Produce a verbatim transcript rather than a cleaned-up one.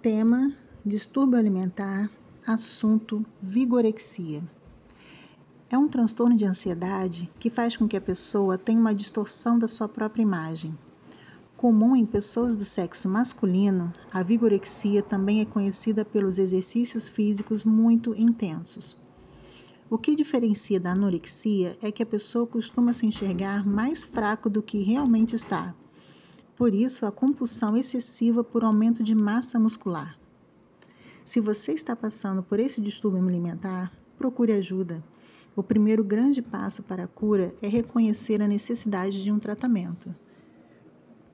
Tema: distúrbio alimentar. Assunto: vigorexia. É um transtorno de ansiedade que faz com que a pessoa tenha uma distorção da sua própria imagem. Comum em pessoas do sexo masculino, a vigorexia também é conhecida pelos exercícios físicos muito intensos. O que diferencia da anorexia é que a pessoa costuma se enxergar mais fraco do que realmente está. Por isso, a compulsão excessiva por aumento de massa muscular. Se você está passando por esse distúrbio alimentar, procure ajuda. O primeiro grande passo para a cura é reconhecer a necessidade de um tratamento.